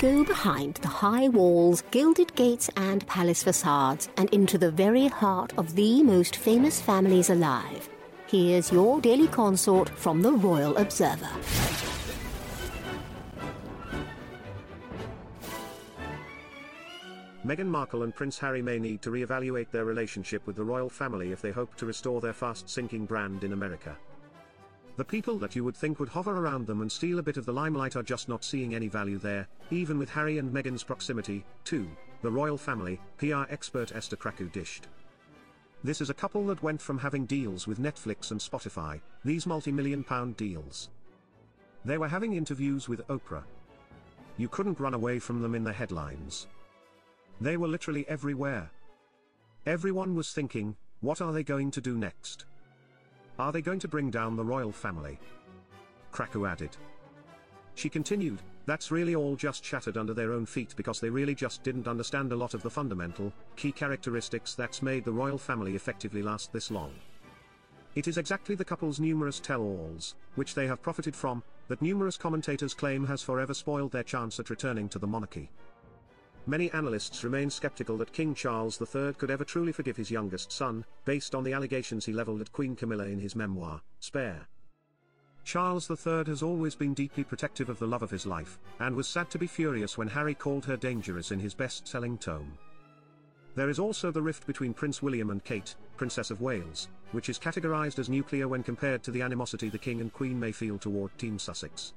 go behind the high walls, gilded gates and palace facades and into the very heart of the most famous families alive. Here's your daily consort from the Royal Observer. Meghan Markle and Prince Harry may need to re-evaluate their relationship with the royal family if they hope to restore their fast-sinking brand in America. The people that you would think would hover around them and steal a bit of the limelight are just not seeing any value there, even with Harry and Meghan's proximity to the royal family, PR expert Esther Krakue dished. This is a couple that went from having deals with Netflix and Spotify, these multi-million-pound deals. They were having interviews with Oprah. You couldn't run away from them in the headlines. They were literally everywhere. Everyone was thinking, what are they going to do next? Are they going to bring down the royal family? Krakue added. She continued, that's really all just shattered under their own feet because they really just didn't understand a lot of the fundamental, key characteristics that's made the royal family effectively last this long. It is exactly the couple's numerous tell-alls, which they have profited from, that numerous commentators claim has forever spoiled their chance at returning to the monarchy. Many analysts remain skeptical that King Charles III could ever truly forgive his youngest son, based on the allegations he leveled at Queen Camilla in his memoir, Spare. Charles III has always been deeply protective of the love of his life, and was sad to be furious when Harry called her dangerous in his best-selling tome. There is also the rift between Prince William and Kate, Princess of Wales, which is categorized as nuclear when compared to the animosity the King and Queen may feel toward Team Sussex.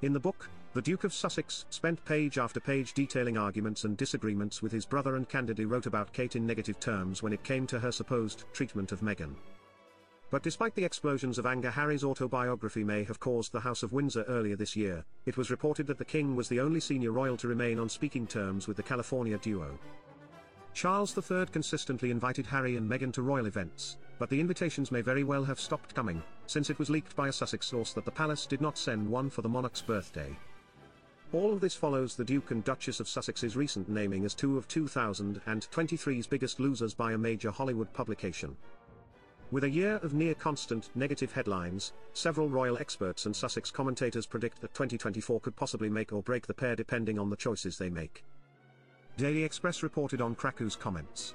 In the book, the Duke of Sussex spent page after page detailing arguments and disagreements with his brother and candidly wrote about Kate in negative terms when it came to her supposed treatment of Meghan. But despite the explosions of anger Harry's autobiography may have caused the House of Windsor earlier this year, it was reported that the King was the only senior royal to remain on speaking terms with the California duo. Charles III consistently invited Harry and Meghan to royal events, but the invitations may very well have stopped coming, since it was leaked by a Sussex source that the palace did not send one for the monarch's birthday. All of this follows the Duke and Duchess of Sussex's recent naming as two of 2023's biggest losers by a major Hollywood publication. With a year of near-constant negative headlines, several royal experts and Sussex commentators predict that 2024 could possibly make or break the pair depending on the choices they make. Daily Express reported on Krakue's comments.